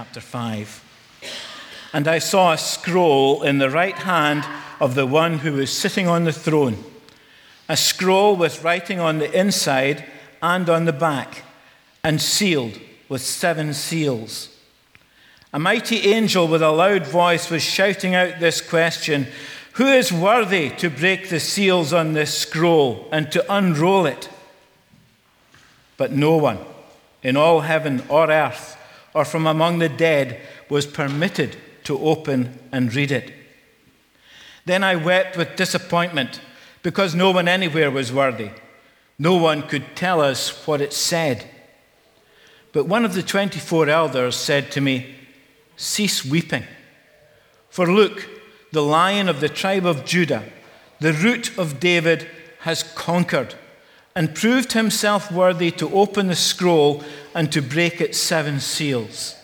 Chapter 5. And I saw a scroll in the right hand of the one who was sitting on the throne, a scroll with writing on the inside and on the back, and sealed with 7 seals. A mighty angel with a loud voice was shouting out this question, "Who is worthy to break the seals on this scroll and to unroll it?" But no one in all heaven or earth or from among the dead was permitted to open and read it. Then I wept with disappointment because no one anywhere was worthy. No one could tell us what it said. But one of the 24 elders said to me, "Cease weeping. For look, the Lion of the tribe of Judah, the Root of David, has conquered and proved himself worthy to open the scroll and to break its 7 seals."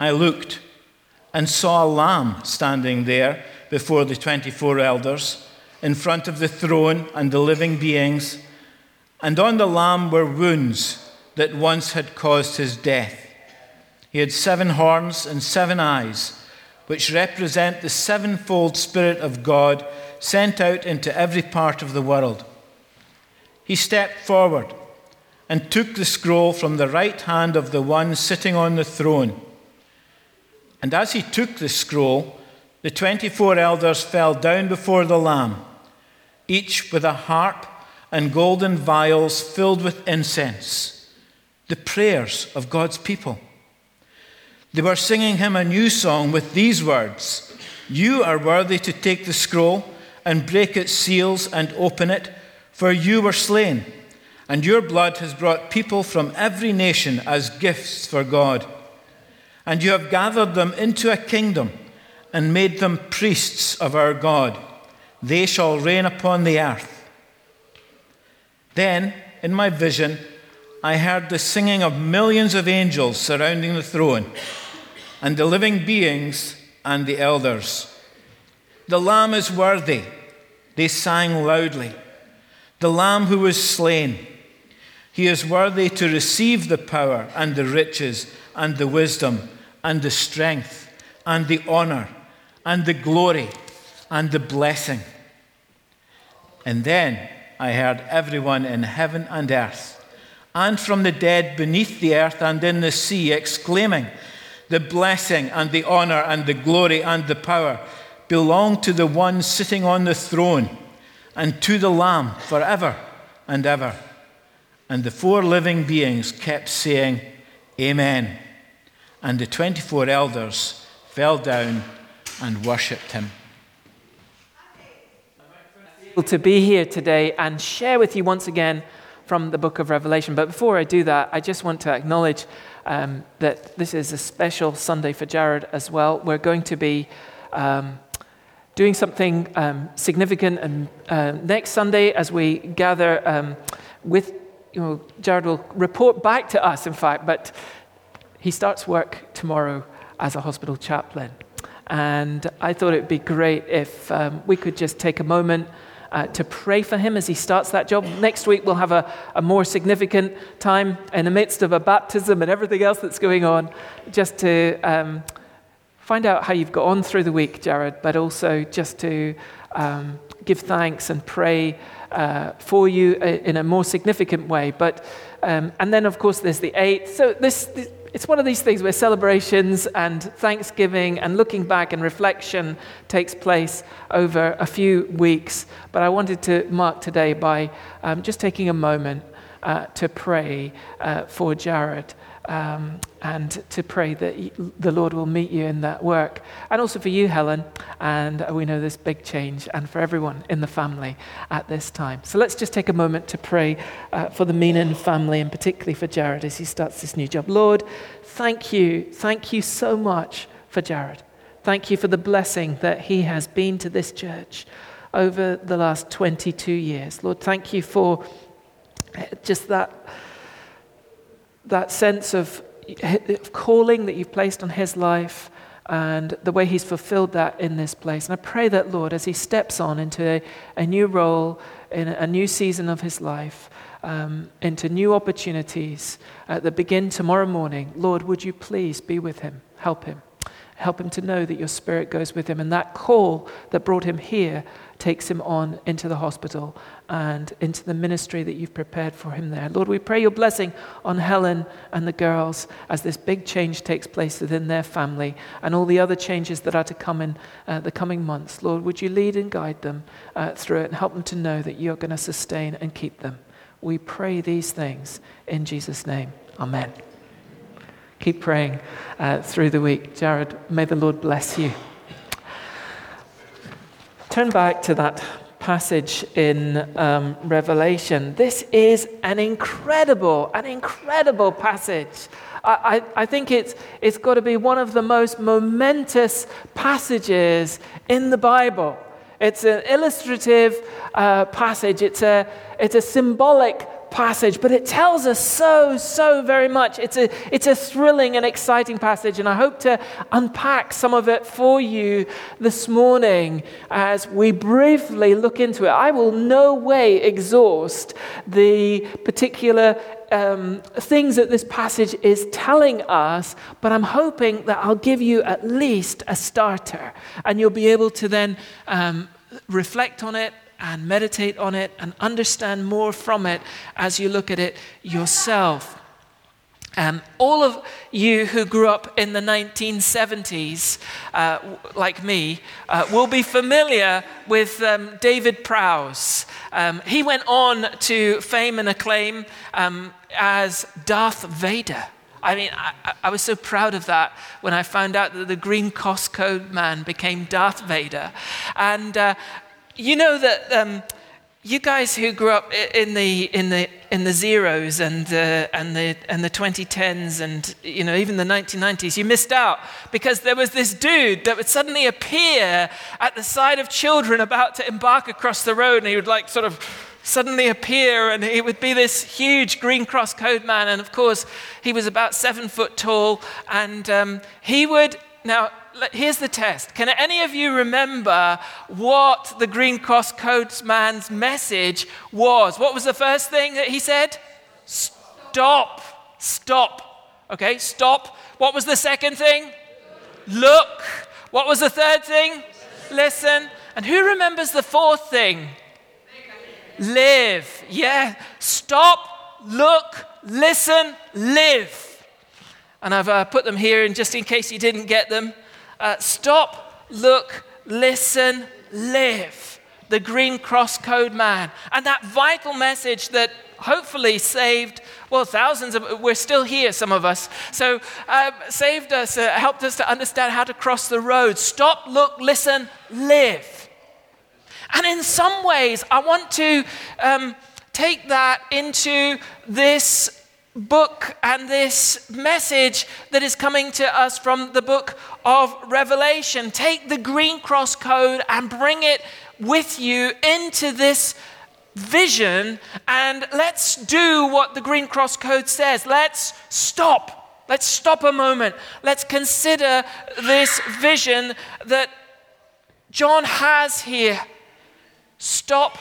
I looked and saw a lamb standing there before the 24 elders, in front of the throne and the living beings, and on the lamb were wounds that once had caused his death. He had 7 horns and 7 eyes, which represent the 7-fold Spirit of God sent out into every part of the world. He stepped forward and took the scroll from the right hand of the one sitting on the throne. And as he took the scroll, the 24 elders fell down before the Lamb, each with a harp and golden vials filled with incense, the prayers of God's people. They were singing him a new song with these words, "You are worthy to take the scroll and break its seals and open it, for you were slain, and your blood has brought people from every nation as gifts for God. And you have gathered them into a kingdom and made them priests of our God. They shall reign upon the earth." Then, in my vision, I heard the singing of millions of angels surrounding the throne, and the living beings and the elders. "The Lamb is worthy," they sang loudly. "The Lamb who was slain, he is worthy to receive the power and the riches and the wisdom and the strength and the honor and the glory and the blessing." And then I heard everyone in heaven and earth and from the dead beneath the earth and in the sea exclaiming, "The blessing and the honor and the glory and the power belong to the one sitting on the throne, and to the Lamb forever and ever." And the 4 living beings kept saying, "Amen." And the 24 elders fell down and worshipped him. To be here today and share with you once again from the book of Revelation. But before I do that, I just want to acknowledge that this is a special Sunday for Jared as well. We're going to be doing something significant, and next Sunday as we gather with, Jared will report back to us, in fact, but he starts work tomorrow as a hospital chaplain. And I thought it'd be great if we could just take a moment to pray for him as he starts that job. Next week we'll have a more significant time in the midst of a baptism and everything else that's going on, just to find out how you've got on through the week, Jared, but also just to give thanks and pray for you in a more significant way. But and then, of course, there's the 8th. So this it's one of these things where celebrations and thanksgiving and looking back and reflection takes place over a few weeks. But I wanted to mark today by just taking a moment to pray for Jared. And to pray that the Lord will meet you in that work. And also for you, Helen, and we know this big change, and for everyone in the family at this time. So let's just take a moment to pray for the Menon family, and particularly for Jared as he starts this new job. Lord, thank you. Thank you so much for Jared. Thank you for the blessing that he has been to this church over the last 22 years. Lord, thank you for just that sense of calling that you've placed on his life, and the way he's fulfilled that in this place. And I pray that, Lord, as he steps on into a new role, in a new season of his life, into new opportunities that begin tomorrow morning, Lord, would you please be with him, help him. Help him to know that your spirit goes with him. And that call that brought him here takes him on into the hospital and into the ministry that you've prepared for him there. Lord, we pray your blessing on Helen and the girls as this big change takes place within their family and all the other changes that are to come in the coming months. Lord, would you lead and guide them through it and help them to know that you're going to sustain and keep them. We pray these things in Jesus' name. Amen. Keep praying through the week. Jared, may the Lord bless you. Turn back to that passage in Revelation. This is an incredible passage. I think it's got to be one of the most momentous passages in the Bible. It's an illustrative passage. It's a symbolic passage, but it tells us so very much. It's a thrilling and exciting passage, and I hope to unpack some of it for you this morning as we briefly look into it. I will no way exhaust the particular things that this passage is telling us, but I'm hoping that I'll give you at least a starter, and you'll be able to then reflect on it and meditate on it and understand more from it as you look at it yourself. All of you who grew up in the 1970s, like me, will be familiar with David Prowse. He went on to fame and acclaim as Darth Vader. I mean, I was so proud of that when I found out that the Green Cross Code Man became Darth Vader. And you know that you guys who grew up in the zeros and the 2010s and even the 1990s, you missed out because there was this dude that would suddenly appear at the side of children about to embark across the road, and he would suddenly appear, and he would be this huge Green Cross Code Man, and of course he was about 7 foot tall, and he would now. Here's the test. Can any of you remember what the Green Cross Codeman's message was? What was the first thing that he said? Stop. Okay, stop. What was the second thing? Look. What was the third thing? Listen. And who remembers the fourth thing? Live. Yeah. Stop, look, listen, live. And I've put them here in just in case you didn't get them. Stop, look, listen, live. The Green Cross Code Man. And that vital message that hopefully saved, thousands of, we're still here, some of us. So saved us, helped us to understand how to cross the road. Stop, look, listen, live. And in some ways, I want to take that into this book and this message that is coming to us from the book of Revelation. Take the Green Cross Code and bring it with you into this vision, and let's do what the Green Cross Code says. Let's stop. Let's stop a moment. Let's consider this vision that John has here. Stop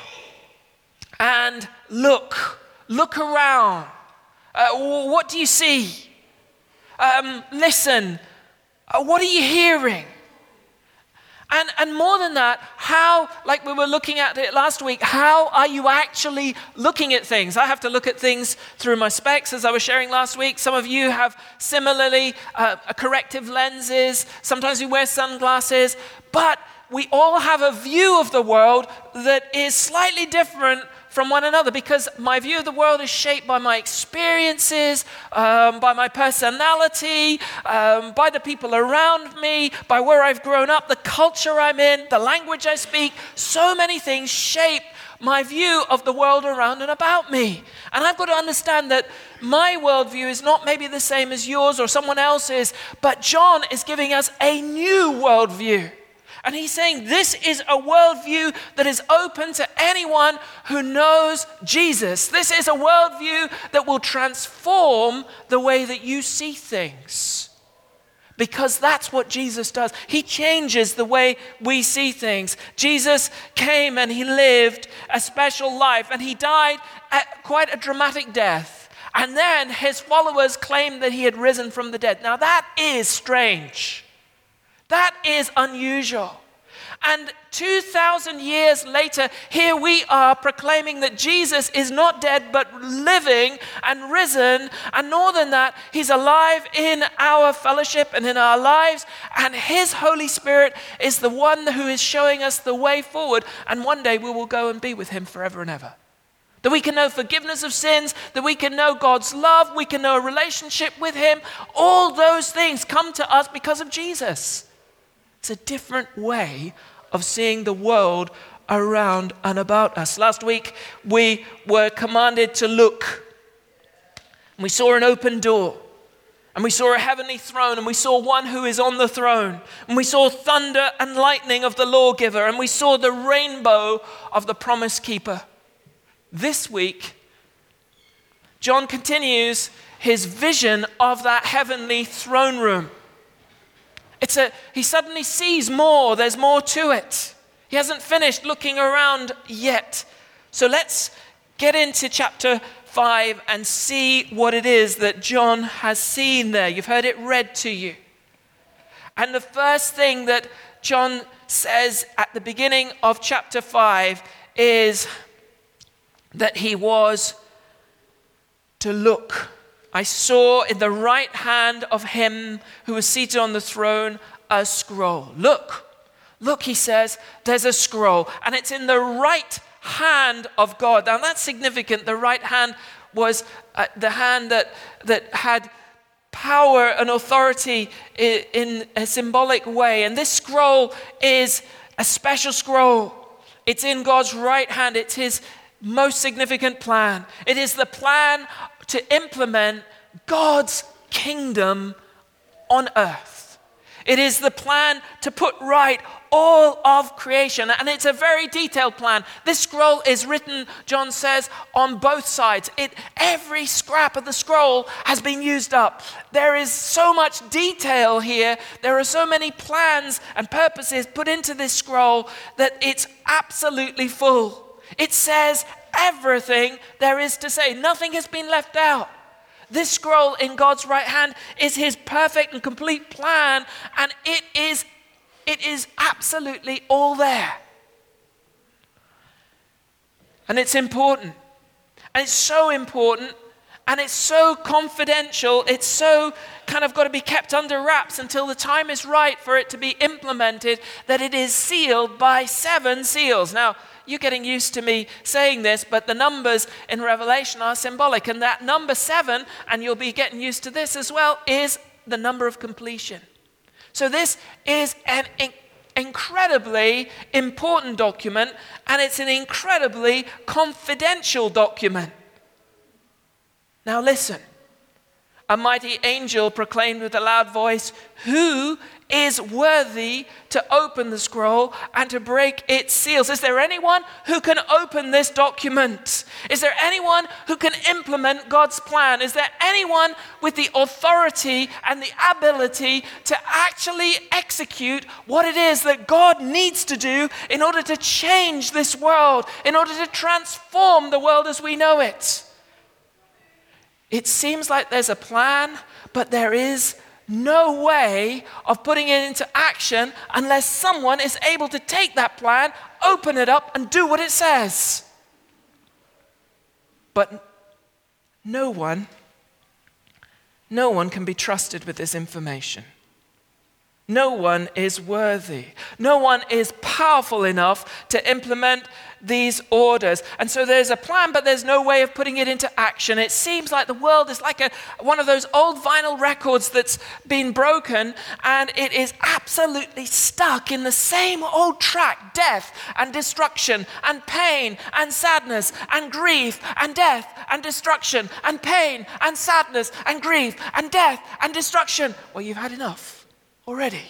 and look. Look around. What do you see? Listen. What are you hearing? And more than that, how, like we were looking at it last week, how are you actually looking at things? I have to look at things through my specs, as I was sharing last week. Some of you have similarly corrective lenses. Sometimes we wear sunglasses. But we all have a view of the world that is slightly different from one another, because my view of the world is shaped by my experiences, by my personality, by the people around me, by where I've grown up, the culture I'm in, the language I speak. So many things shape my view of the world around and about me. And I've got to understand that my worldview is not maybe the same as yours or someone else's, but John is giving us a new worldview. And he's saying this is a worldview that is open to anyone who knows Jesus. This is a worldview that will transform the way that you see things. because that's what Jesus does. He changes the way we see things. Jesus came and he lived a special life, and he died quite a dramatic death. And then his followers claimed that he had risen from the dead. Now that is strange. That is unusual. And 2,000 years later, here we are proclaiming that Jesus is not dead, but living and risen. And more than that, he's alive in our fellowship and in our lives. And his Holy Spirit is the one who is showing us the way forward. And one day we will go and be with him forever and ever. That we can know forgiveness of sins, that we can know God's love, we can know a relationship with him. All those things come to us because of Jesus. It's a different way of seeing the world around and about us. Last week, we were commanded to look. And we saw an open door. And we saw a heavenly throne. And we saw one who is on the throne. And we saw thunder and lightning of the lawgiver. And we saw the rainbow of the promise keeper. This week, John continues his vision of that heavenly throne room. He suddenly sees more. There's more to it. He hasn't finished looking around yet. So let's get into chapter 5 and see what it is that John has seen there. You've heard it read to you. And the first thing that John says at the beginning of chapter 5 is that he was to look. I saw in the right hand of him who was seated on the throne a scroll. Look, he says, there's a scroll, and it's in the right hand of God. Now that's significant. The right hand was the hand that had power and authority in a symbolic way. And this scroll is a special scroll. It's in God's right hand. It's his most significant plan. It is the plan to implement God's kingdom on earth. It is the plan to put right all of creation, and it's a very detailed plan. This scroll is written, John says, on both sides. Every scrap of the scroll has been used up. There is so much detail here. There are so many plans and purposes put into this scroll that it's absolutely full. It says everything there is to say. Nothing has been left out. This scroll in God's right hand is his perfect and complete plan, and it is absolutely all there. And it's important. And it's so important, and it's so confidential, it's so kind of got to be kept under wraps until the time is right for it to be implemented, that it is sealed by 7 seals. Now, you're getting used to me saying this, but the numbers in Revelation are symbolic. And that number 7, and you'll be getting used to this as well, is the number of completion. So this is an incredibly important document, and it's an incredibly confidential document. Now listen. A mighty angel proclaimed with a loud voice, "Who is worthy to open the scroll and to break its seals?" Is there anyone who can open this document? Is there anyone who can implement God's plan? Is there anyone with the authority and the ability to actually execute what it is that God needs to do in order to change this world, in order to transform the world as we know it? It seems like there's a plan, but there is no way of putting it into action unless someone is able to take that plan, open it up, and do what it says. But no one can be trusted with this information. No one is worthy. No one is powerful enough to implement these orders. And so there's a plan, but there's no way of putting it into action. It seems like the world is like one of those old vinyl records that's been broken, and it is absolutely stuck in the same old track: death and destruction and pain and sadness and grief and death and destruction and pain and sadness and grief and death and destruction. Well, you've had enough already.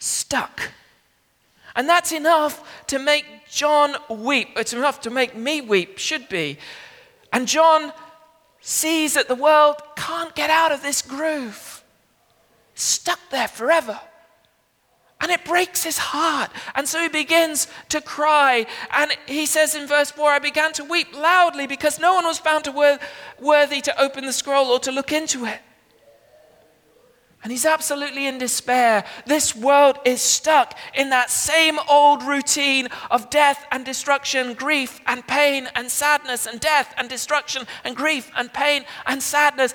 Stuck. And that's enough to make John weep. It's enough to make me weep, should be. And John sees that the world can't get out of this groove, stuck there forever. And it breaks his heart. And so he begins to cry. And he says in verse 4, I began to weep loudly because no one was found worthy to open the scroll or to look into it. And he's absolutely in despair. This world is stuck in that same old routine of death and destruction, grief and pain and sadness, and death and destruction and grief and pain and sadness.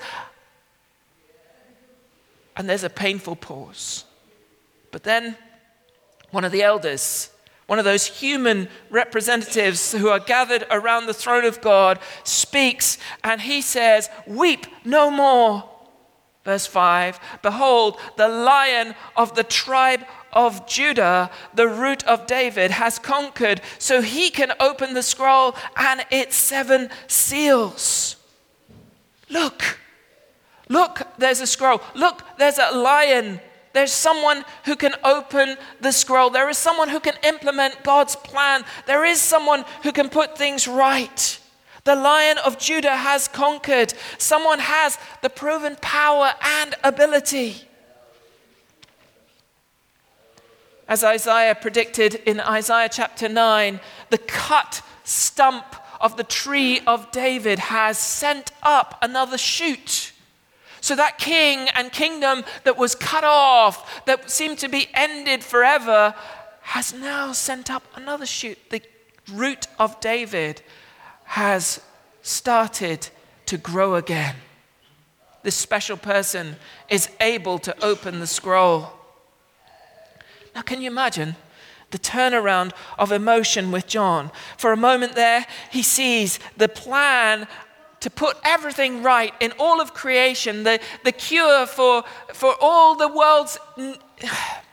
And there's a painful pause. But then one of the elders, one of those human representatives who are gathered around the throne of God, speaks, and he says, weep no more. Verse 5, behold, the Lion of the tribe of Judah, the Root of David, has conquered, so he can open the scroll and its 7 seals. Look, there's a scroll. Look, there's a lion. There's someone who can open the scroll. There is someone who can implement God's plan. There is someone who can put things right. The Lion of Judah has conquered. Someone has the proven power and ability. As Isaiah predicted in Isaiah chapter 9, the cut stump of the tree of David has sent up another shoot. So that king and kingdom that was cut off, that seemed to be ended forever, has now sent up another shoot. The Root of David has started to grow again. This special person is able to open the scroll. Now, can you imagine the turnaround of emotion with John? For a moment there, he sees the plan to put everything right in all of creation, the cure for all the world's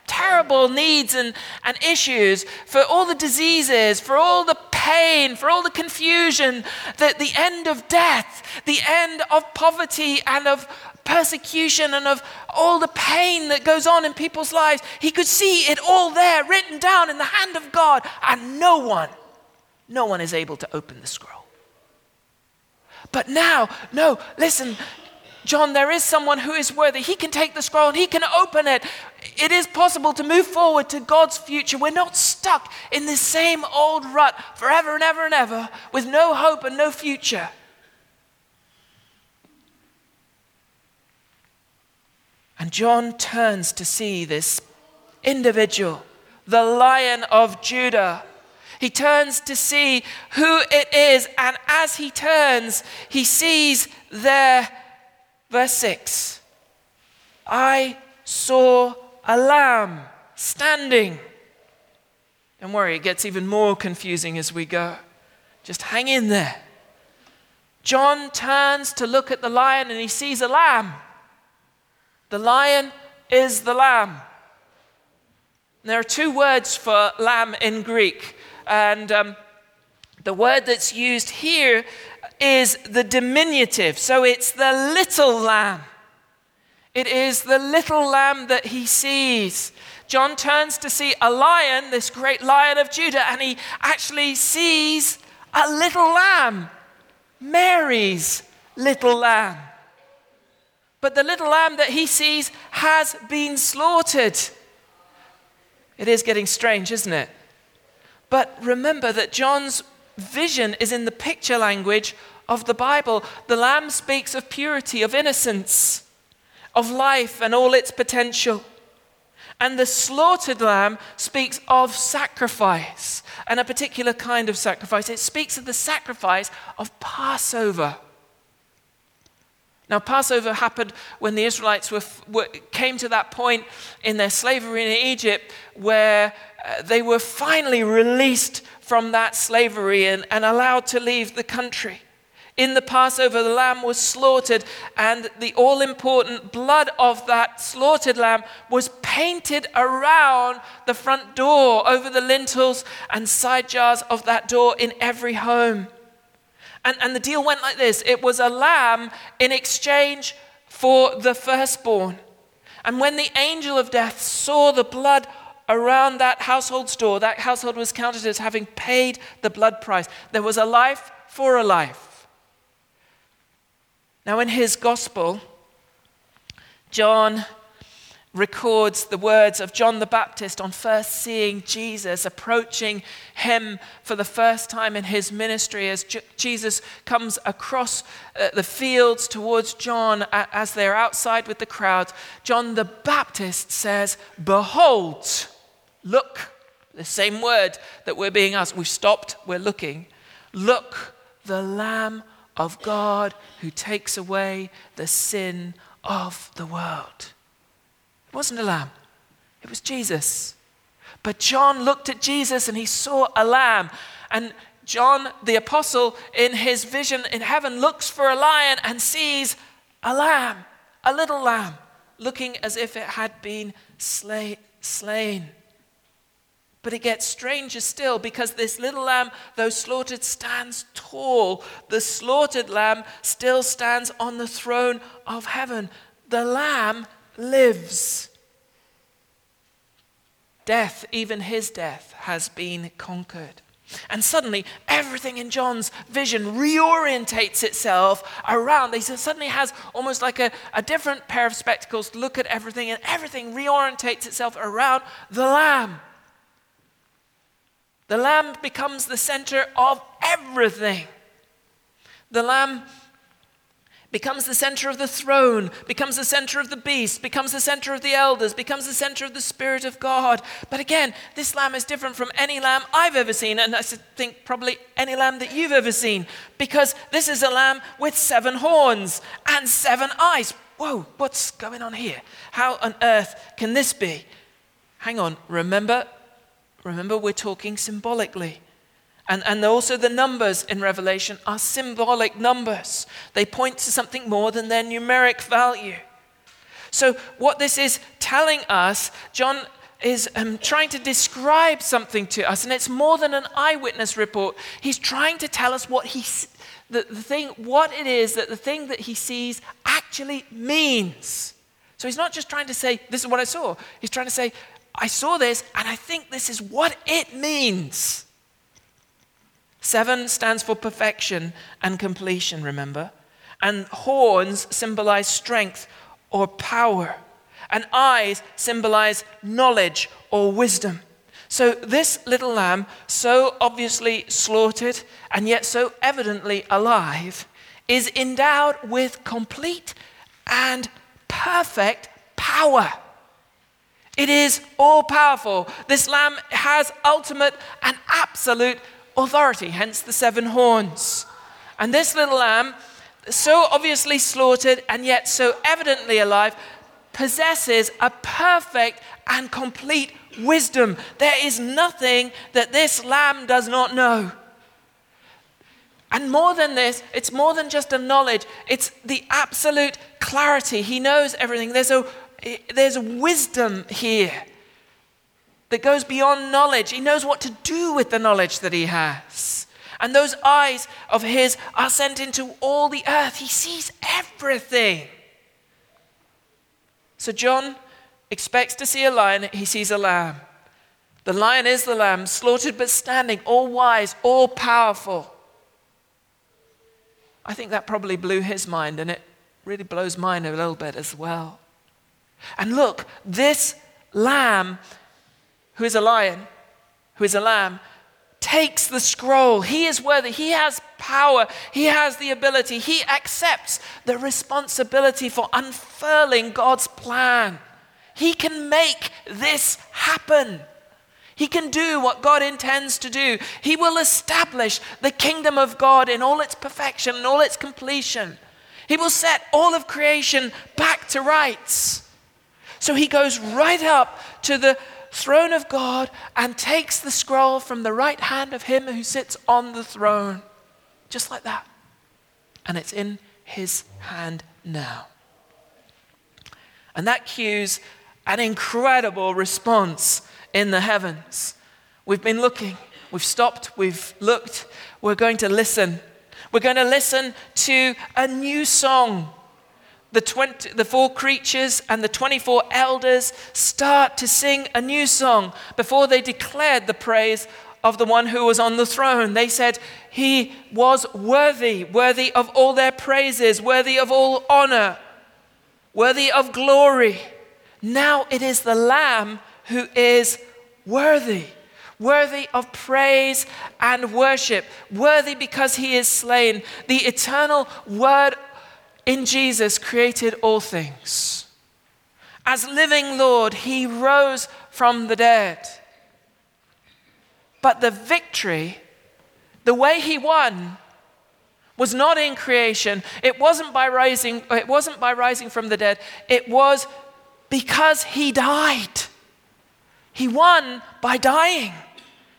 terrible needs and issues, for all the diseases, for all the pain, for all the confusion, the end of death, the end of poverty and of persecution and of all the pain that goes on in people's lives. He could see it all there written down in the hand of God, and no one is able to open the scroll. But now, no, listen, John, there is someone who is worthy. He can take the scroll and he can open it. It is possible to move forward to God's future. We're not stuck in this same old rut forever and ever with no hope and no future. And John turns to see this individual, the Lion of Judah. He turns to see who it is, and as he turns, he sees there, verse 6, I saw a lamb standing. Don't worry, it gets even more confusing as we go. Just hang in there. John turns to look at the lion, and he sees a lamb. The lion is the lamb. There are 2 words for lamb in Greek. And the word that's used here is the diminutive. So it's the little lamb. It is the little lamb that he sees. John turns to see a lion, this great Lion of Judah, and he actually sees a little lamb, Mary's little lamb. But the little lamb that he sees has been slaughtered. It is getting strange, isn't it? But remember that John's vision is in the picture language of the Bible. The lamb speaks of purity, of innocence, of life and all its potential. And the slaughtered lamb speaks of sacrifice, and a particular kind of sacrifice. It speaks of the sacrifice of Passover. Now, Passover happened when the Israelites came to that point in their slavery in Egypt where they were finally released from that slavery and allowed to leave the country. In the Passover, the lamb was slaughtered, and the all-important blood of that slaughtered lamb was painted around the front door, over the lintels and side jars of that door in every home. And the deal went like this. It was a lamb in exchange for the firstborn. And when the angel of death saw the blood around that household's door, that household was counted as having paid the blood price. There was a life for a life. Now, in his gospel, John records the words of John the Baptist on first seeing Jesus, approaching him for the first time in his ministry as Jesus comes across the fields towards John as they're outside with the crowd. John the Baptist says, "Behold, look," the same word that we're being asked. We've stopped, we're looking. "Look, the Lamb of God who takes away the sin of the world." It wasn't a lamb, it was Jesus. But John looked at Jesus and he saw a lamb. And John the apostle, in his vision in heaven, looks for a lion and sees a lamb, a little lamb, looking as if it had been slain. But it gets stranger still, because this little lamb, though slaughtered, stands tall. The slaughtered lamb still stands on the throne of heaven. The lamb lives. Death, even his death, has been conquered. And suddenly, everything in John's vision reorientates itself around. He suddenly has almost like a different pair of spectacles to look at everything, and everything reorientates itself around the lamb. The lamb becomes the center of everything. The lamb becomes the center of the throne, becomes the center of the beast, becomes the center of the elders, becomes the center of the Spirit of God. But again, this lamb is different from any lamb I've ever seen, and I think probably any lamb that you've ever seen, because this is a lamb with 7 horns and 7 eyes. Whoa, what's going on here? How on earth can this be? Hang on, remember, we're talking symbolically. And also the numbers in Revelation are symbolic numbers. They point to something more than their numeric value. So what this is telling us, John is trying to describe something to us, and it's more than an eyewitness report. He's trying to tell us what it is that the thing that he sees actually means. So he's not just trying to say, "This is what I saw." He's trying to say, "I saw this, and I think this is what it means." 7 stands for perfection and completion, remember? And horns symbolize strength or power. And eyes symbolize knowledge or wisdom. So this little lamb, so obviously slaughtered and yet so evidently alive, is endowed with complete and perfect power. It is all-powerful. This lamb has ultimate and absolute authority, hence the 7 horns. And this little lamb, so obviously slaughtered and yet so evidently alive, possesses a perfect and complete wisdom. There is nothing that this lamb does not know. And more than this, it's more than just a knowledge. It's the absolute clarity. He knows everything. There's a wisdom here that goes beyond knowledge. He knows what to do with the knowledge that he has. And those eyes of his are sent into all the earth. He sees everything. So John expects to see a lion, he sees a lamb. The lion is the lamb, slaughtered but standing, all wise, all powerful. I think that probably blew his mind, and it really blows mine a little bit as well. And look, this lamb who is a lion, who is a lamb, takes the scroll. He is worthy. He has power. He has the ability. He accepts the responsibility for unfurling God's plan. He can make this happen. He can do what God intends to do. He will establish the kingdom of God in all its perfection and all its completion. He will set all of creation back to rights. So he goes right up to the throne of God and takes the scroll from the right hand of him who sits on the throne. Just like that. And it's in his hand now. And that cues an incredible response in the heavens. We've been looking, we've stopped, we've looked, we're going to listen. We're going to listen to a new song. The 4 creatures and the 24 elders start to sing a new song before they declared the praise of the one who was on the throne. They said he was worthy, worthy of all their praises, worthy of all honor, worthy of glory. Now it is the Lamb who is worthy, worthy of praise and worship, worthy because he is slain. The eternal Word in Jesus created all things. As living Lord, he rose from the dead. But the victory, the way he won, was not in creation. It wasn't by rising from the dead. It was because he died. He won by dying.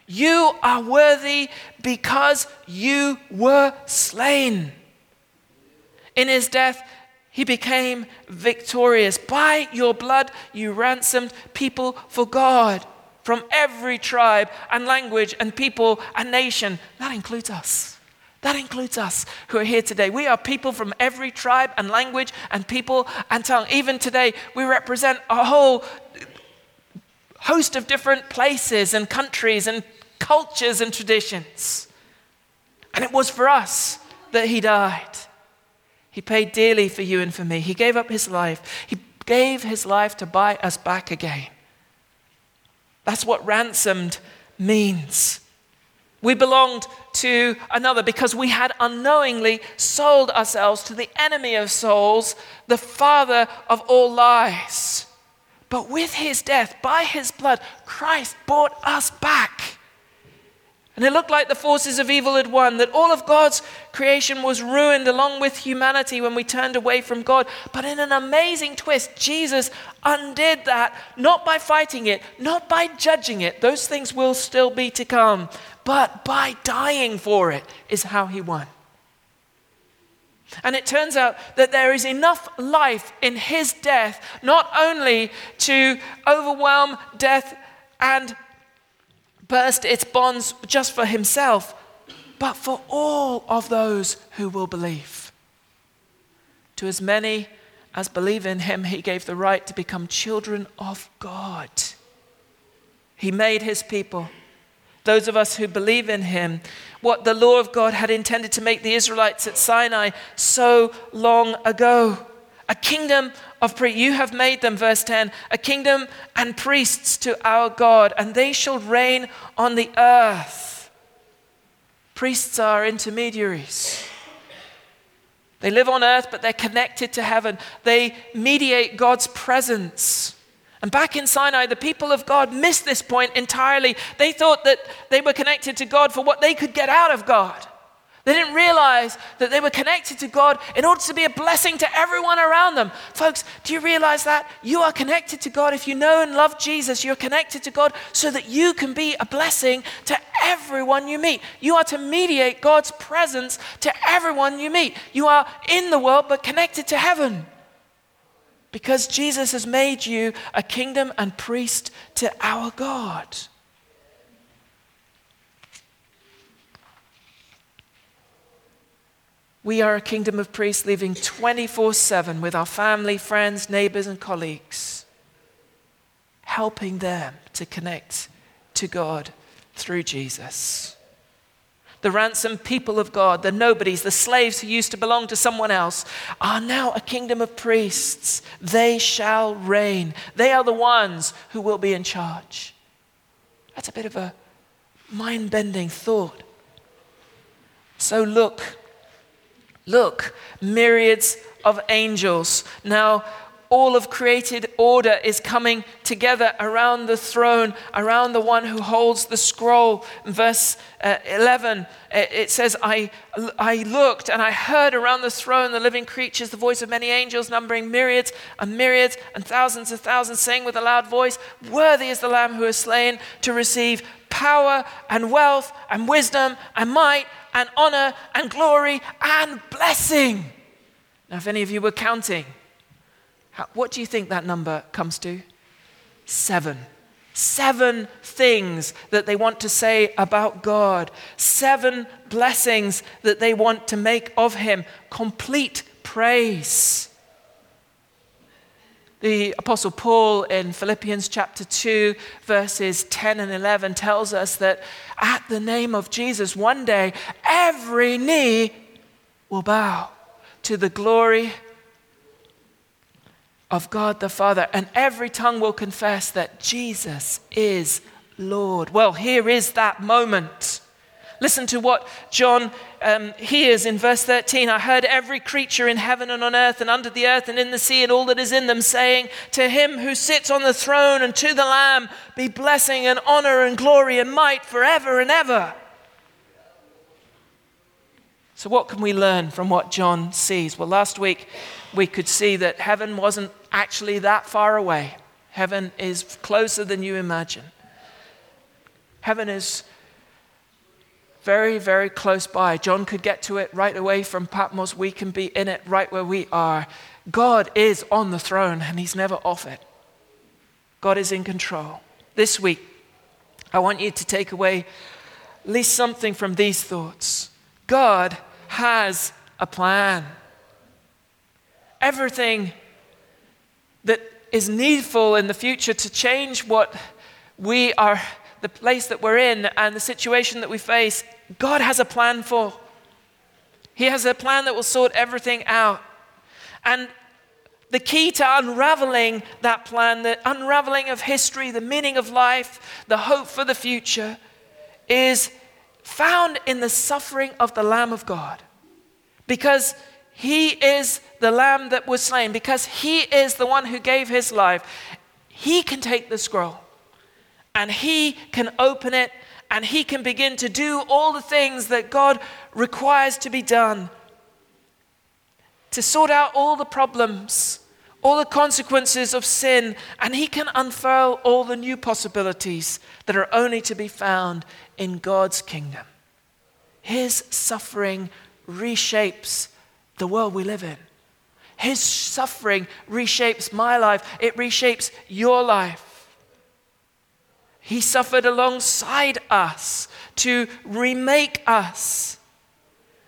You are worthy because you were slain. In his death, he became victorious. By your blood, you ransomed people for God from every tribe and language and people and nation. That includes us. That includes us who are here today. We are people from every tribe and language and people and tongue. Even today, we represent a whole host of different places and countries and cultures and traditions. And it was for us that he died. He paid dearly for you and for me. He gave up his life. He gave his life to buy us back again. That's what ransomed means. We belonged to another because we had unknowingly sold ourselves to the enemy of souls, the father of all lies. But with his death, by his blood, Christ bought us back. And it looked like the forces of evil had won, that all of God's creation was ruined along with humanity when we turned away from God. But in an amazing twist, Jesus undid that, not by fighting it, not by judging it. Those things will still be to come. But by dying for it is how he won. And it turns out that there is enough life in his death, not only to overwhelm death and burst its bonds just for himself, but for all of those who will believe. To as many as believe in him, he gave the right to become children of God. He made his people, those of us who believe in him, what the law of God had intended to make the Israelites at Sinai so long ago. A kingdom of priests. You have made them, verse 10, a kingdom and priests to our God, and they shall reign on the earth. Priests are intermediaries. They live on earth, but they're connected to heaven. They mediate God's presence. And back in Sinai, the people of God missed this point entirely. They thought that they were connected to God for what they could get out of God. They didn't realize that they were connected to God in order to be a blessing to everyone around them. Folks, do you realize that? You are connected to God. If you know and love Jesus, you're connected to God so that you can be a blessing to everyone you meet. You are to mediate God's presence to everyone you meet. You are in the world but connected to heaven. Because Jesus has made you a kingdom and priest to our God. We are a kingdom of priests living 24/7 with our family, friends, neighbors, and colleagues, helping them to connect to God through Jesus. The ransomed people of God, the nobodies, the slaves who used to belong to someone else, are now a kingdom of priests. They shall reign. They are the ones who will be in charge. That's a bit of a mind-bending thought. So look, myriads of angels. Now, all of created order is coming together around the throne, around the one who holds the scroll. In verse 11, it says, I looked and I heard around the throne the living creatures, the voice of many angels, numbering myriads and myriads and thousands of thousands, saying with a loud voice, "Worthy is the Lamb who is slain to receive power and wealth and wisdom and might and honor and glory and blessing." Now, if any of you were counting, what do you think that number comes to? 7. 7 things that they want to say about God. 7 blessings that they want to make of him. Complete praise. The Apostle Paul in Philippians chapter 2, verses 10 and 11 tells us that at the name of Jesus, one day, every knee will bow to the glory of God the Father, and every tongue will confess that Jesus is Lord. Well, here is that moment. Listen to what John hears in verse 13. I heard every creature in heaven and on earth and under the earth and in the sea and all that is in them saying, to him who sits on the throne and to the Lamb be blessing and honor and glory and might forever and ever. So what can we learn from what John sees? Well, last week we could see that heaven wasn't actually that far away. Heaven is closer than you imagine. Heaven is very, very close by. John could get to it right away from Patmos. We can be in it right where we are. God is on the throne and he's never off it. God is in control. This week, I want you to take away at least something from these thoughts. God has a plan. Everything that is needful in the future to change what we are, the place that we're in and the situation that we face, God has a plan for. He has a plan that will sort everything out. And the key to unraveling that plan, the unraveling of history, the meaning of life, the hope for the future, is found in the suffering of the Lamb of God. Because he is the Lamb that was slain, because he is the one who gave his life, he can take the scroll. And he can open it, and he can begin to do all the things that God requires to be done, to sort out all the problems, all the consequences of sin, and he can unfurl all the new possibilities that are only to be found in God's kingdom. His suffering reshapes the world we live in. His suffering reshapes my life. It reshapes your life. He suffered alongside us to remake us.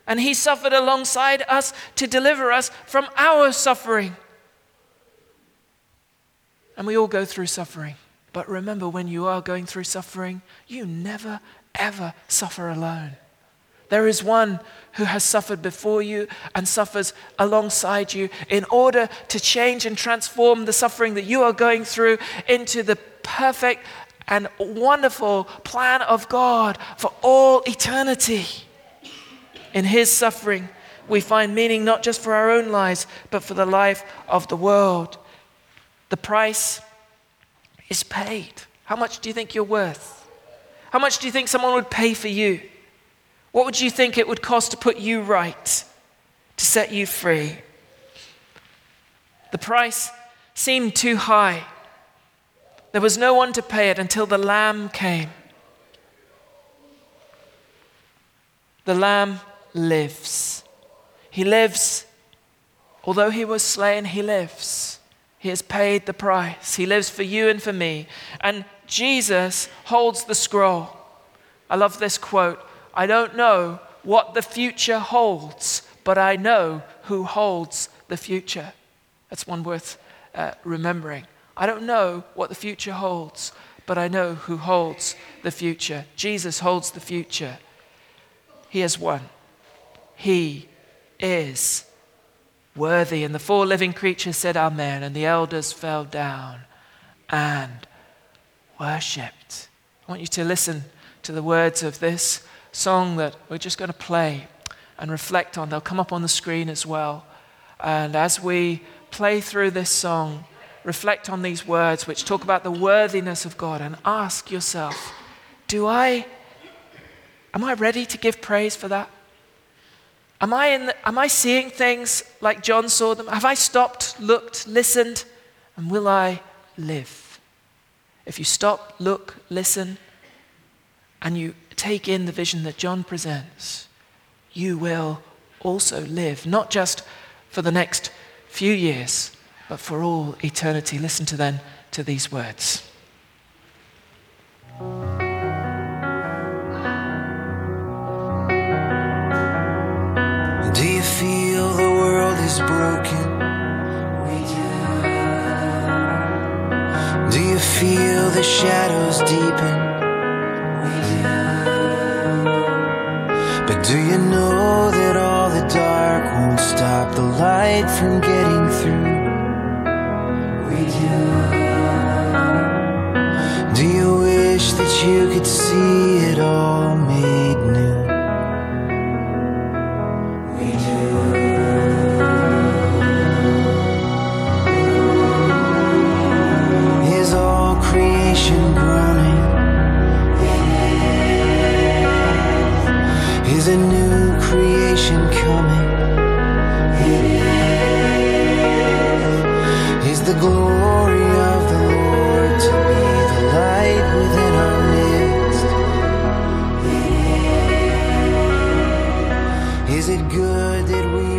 And he suffered alongside us to deliver us from our suffering. And we all go through suffering. But remember, when you are going through suffering, you never, ever suffer alone. There is one who has suffered before you and suffers alongside you in order to change and transform the suffering that you are going through into the perfect and wonderful plan of God for all eternity. In his suffering, we find meaning not just for our own lives, but for the life of the world. The price is paid. How much do you think you're worth? How much do you think someone would pay for you? What would you think it would cost to put you right, to set you free? The price seemed too high. There was no one to pay it until the Lamb came. The Lamb lives. He lives. Although he was slain, he lives. He has paid the price. He lives for you and for me. And Jesus holds the scroll. I love this quote. I don't know what the future holds, but I know who holds the future. That's one worth remembering. I don't know what the future holds, but I know who holds the future. Jesus holds the future. He has won. He is worthy. And the four living creatures said amen, and the elders fell down and worshipped. I want you to listen to the words of this song that we're just going to play and reflect on. They'll come up on the screen as well. And as we play through this song, reflect on these words which talk about the worthiness of God, and ask yourself, am I ready to give praise for that? Am I seeing things like John saw them? Have I stopped, looked, listened, and will I live? If you stop, look, listen, and you take in the vision that John presents, you will also live, not just for the next few years, but for all eternity. Listen to then to these words. Do you feel the world is broken? We do. feel the shadows deepen. But do you know that all the dark won't stop the light from getting through? We do. Do you wish that you could see it all made new? We do. Groaning, is a new creation coming? Is the glory of the Lord to be the light within our midst? Is it good that we